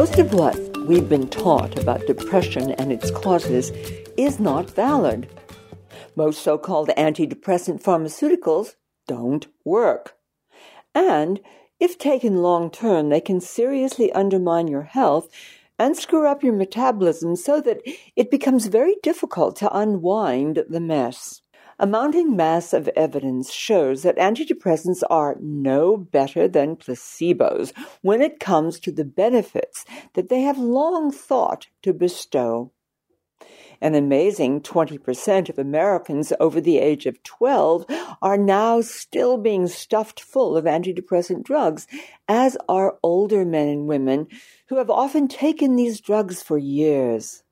Most of what we've been taught about depression and its causes is not valid. Most so-called antidepressant pharmaceuticals don't work. And if taken long-term, they can seriously undermine your health and screw up your metabolism so that it becomes very difficult to unwind the mess. A mounting mass of evidence shows that antidepressants are no better than placebos when it comes to the benefits that they have long thought to bestow. An amazing 20% of Americans over the age of 12 are now still being stuffed full of antidepressant drugs, as are older men and women who have often taken these drugs for years.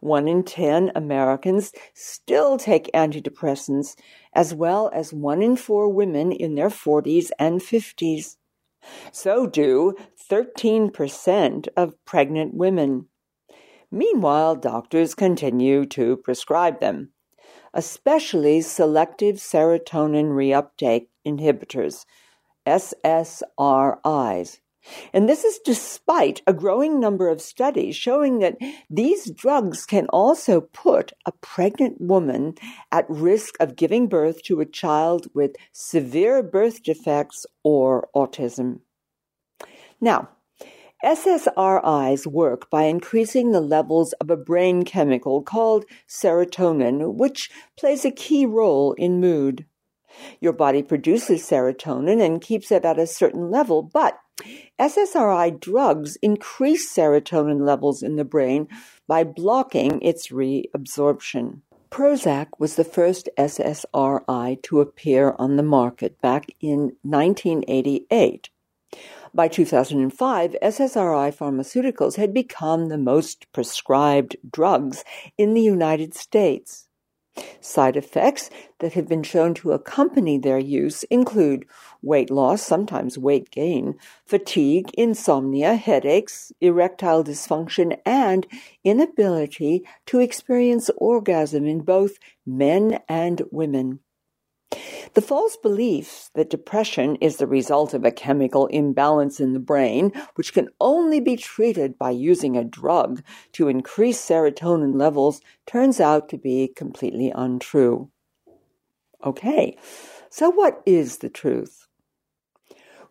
1 in 10 Americans still take antidepressants, as well as 1 in 4 women in their 40s and 50s. So do 13% of pregnant women. Meanwhile, doctors continue to prescribe them, especially selective serotonin reuptake inhibitors, SSRIs. And this is despite a growing number of studies showing that these drugs can also put a pregnant woman at risk of giving birth to a child with severe birth defects or autism. Now, SSRIs work by increasing the levels of a brain chemical called serotonin, which plays a key role in mood. Your body produces serotonin and keeps it at a certain level, but SSRI drugs increase serotonin levels in the brain by blocking its reabsorption. Prozac was the first SSRI to appear on the market back in 1988. By 2005, SSRI pharmaceuticals had become the most prescribed drugs in the United States. Side effects that have been shown to accompany their use include weight loss, sometimes weight gain, fatigue, insomnia, headaches, erectile dysfunction, and inability to experience orgasm in both men and women. The false belief that depression is the result of a chemical imbalance in the brain, which can only be treated by using a drug to increase serotonin levels, turns out to be completely untrue. Okay, so what is the truth?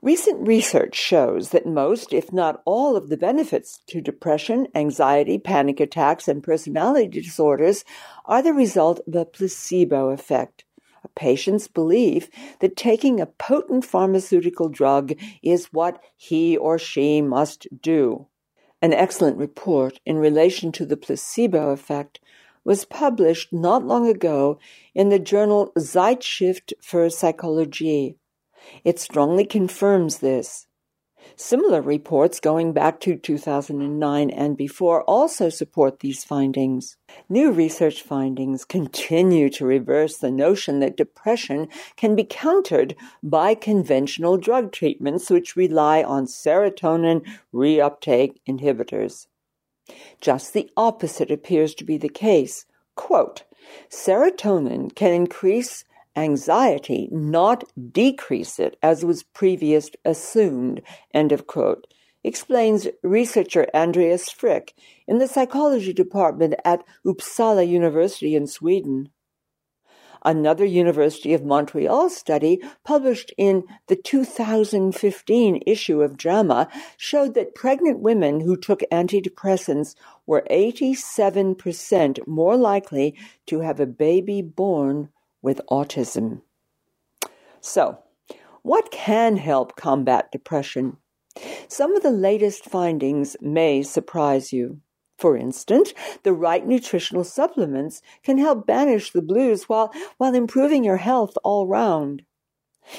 Recent research shows that most, if not all, of the benefits to depression, anxiety, panic attacks, and personality disorders are the result of a placebo effect. A patient's belief that taking a potent pharmaceutical drug is what he or she must do. An excellent report in relation to the placebo effect was published not long ago in the journal Zeitschrift für Psychologie. It strongly confirms this. Similar reports going back to 2009 and before also support these findings. New research findings continue to reverse the notion that depression can be countered by conventional drug treatments which rely on serotonin reuptake inhibitors. Just the opposite appears to be the case. Quote, serotonin can increase anxiety, not decrease it, as was previously assumed, end of quote, explains researcher Andreas Frick in the psychology department at Uppsala University in Sweden. Another University of Montreal study published in the 2015 issue of JAMA showed that pregnant women who took antidepressants were 87% more likely to have a baby born with autism. So, what can help combat depression? Some of the latest findings may surprise you. For instance, the right nutritional supplements can help banish the blues while improving your health all round.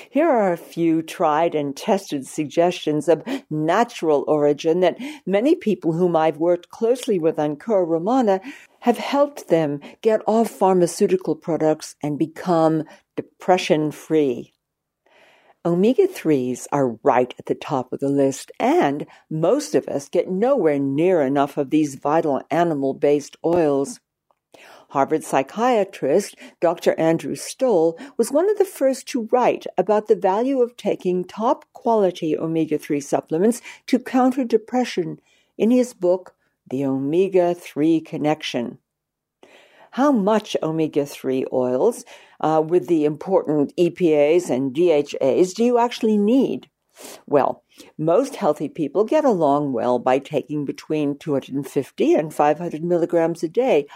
Here are a few tried and tested suggestions of natural origin that many people whom I've worked closely with on Cura Romana have helped them get off pharmaceutical products and become depression-free. Omega-3s are right at the top of the list, and most of us get nowhere near enough of these vital animal-based oils. Harvard psychiatrist Dr. Andrew Stoll was one of the first to write about the value of taking top-quality omega-3 supplements to counter depression, in his book, The Omega-3 Connection. How much omega-3 oils with the important EPAs and DHAs do you actually need? Well, most healthy people get along well by taking between 250 and 500 milligrams a day,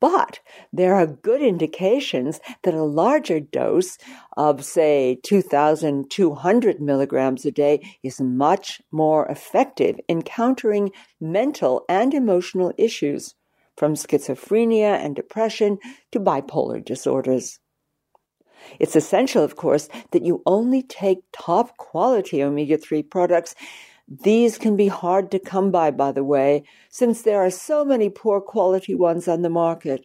but there are good indications that a larger dose of, say, 2,200 milligrams a day is much more effective in countering mental and emotional issues, from schizophrenia and depression to bipolar disorders. It's essential, of course, that you only take top-quality omega-3 products. These can be hard to come by the way, since there are so many poor quality ones on the market.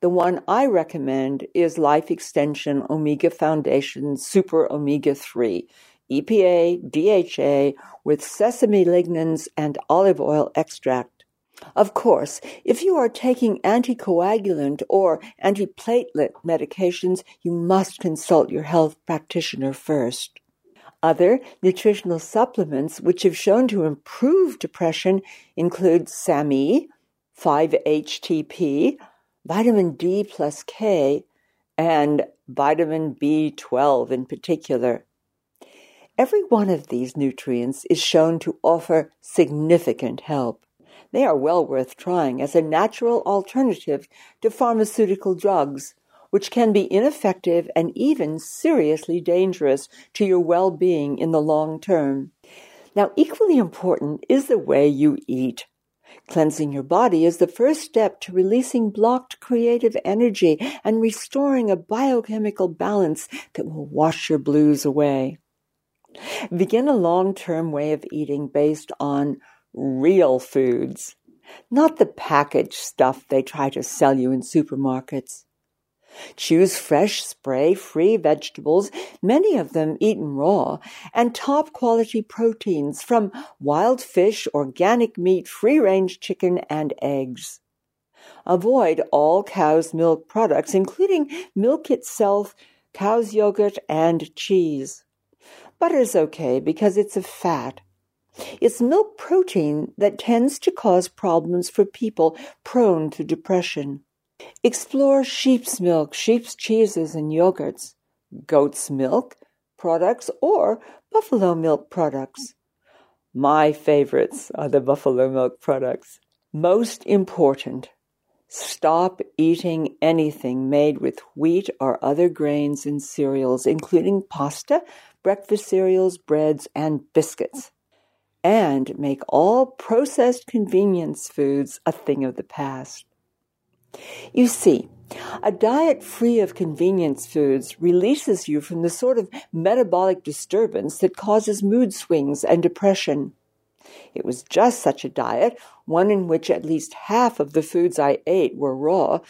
The one I recommend is Life Extension Omega Foundation Super Omega-3, EPA, DHA, with sesame lignans and olive oil extract. Of course, if you are taking anticoagulant or antiplatelet medications, you must consult your health practitioner first. Other nutritional supplements which have shown to improve depression include SAMe, 5-HTP, vitamin D plus K, and vitamin B12 in particular. Every one of these nutrients is shown to offer significant help. They are well worth trying as a natural alternative to pharmaceutical drugs, which can be ineffective and even seriously dangerous to your well-being in the long term. Now, equally important is the way you eat. Cleansing your body is the first step to releasing blocked creative energy and restoring a biochemical balance that will wash your blues away. Begin a long-term way of eating based on real foods, not the packaged stuff they try to sell you in supermarkets. Choose fresh, spray-free vegetables, many of them eaten raw, and top-quality proteins from wild fish, organic meat, free-range chicken, and eggs. Avoid all cow's milk products, including milk itself, cow's yogurt, and cheese. Butter's okay because it's a fat. It's milk protein that tends to cause problems for people prone to depression. Explore sheep's milk, sheep's cheeses and yogurts, goat's milk products, or buffalo milk products. My favorites are the buffalo milk products. Most important, stop eating anything made with wheat or other grains in cereals, including pasta, breakfast cereals, breads, and biscuits. And make all processed convenience foods a thing of the past. You see, a diet free of convenience foods releases you from the sort of metabolic disturbance that causes mood swings and depression. It was just such a diet, one in which at least half of the foods I ate were raw,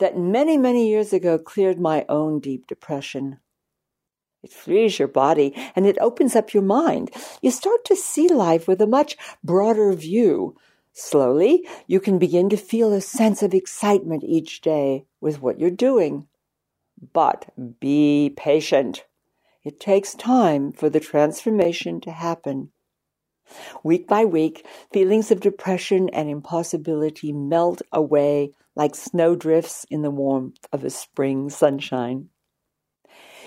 that many years ago cleared my own deep depression. It frees your body, and it opens up your mind. You start to see life with a much broader view. Slowly, you can begin to feel a sense of excitement each day with what you're doing. But be patient. It takes time for the transformation to happen. Week by week, feelings of depression and impossibility melt away like snowdrifts in the warmth of a spring sunshine.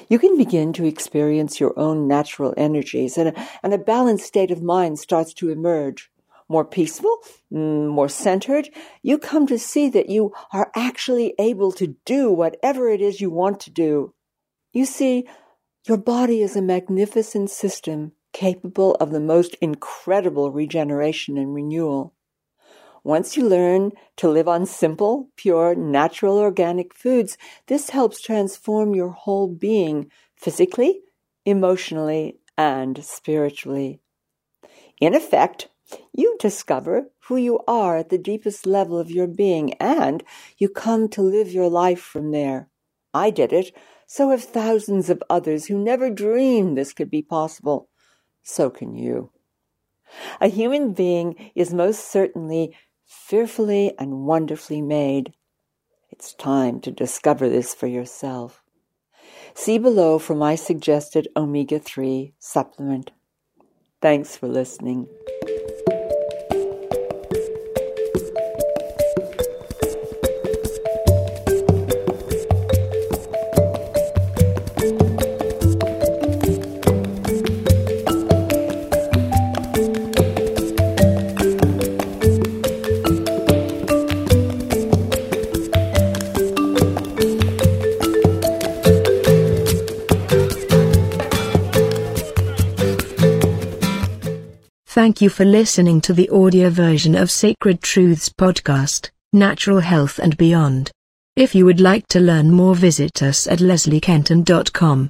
You can begin to experience your own natural energies, and a balanced state of mind starts to emerge. More peaceful, more centered, you come to see that you are actually able to do whatever it is you want to do. You see, your body is a magnificent system capable of the most incredible regeneration and renewal. Once you learn to live on simple, pure, natural organic foods, this helps transform your whole being physically, emotionally, and spiritually. In effect, you discover who you are at the deepest level of your being, and you come to live your life from there. I did it, so have thousands of others who never dreamed this could be possible. So can you. A human being is most certainly fearfully and wonderfully made. It's time to discover this for yourself. See below for my suggested omega-3 supplement. Thanks for listening. Thank you for listening to the audio version of Sacred Truths Podcast, Natural Health and Beyond. If you would like to learn more, visit us at lesliekenton.com.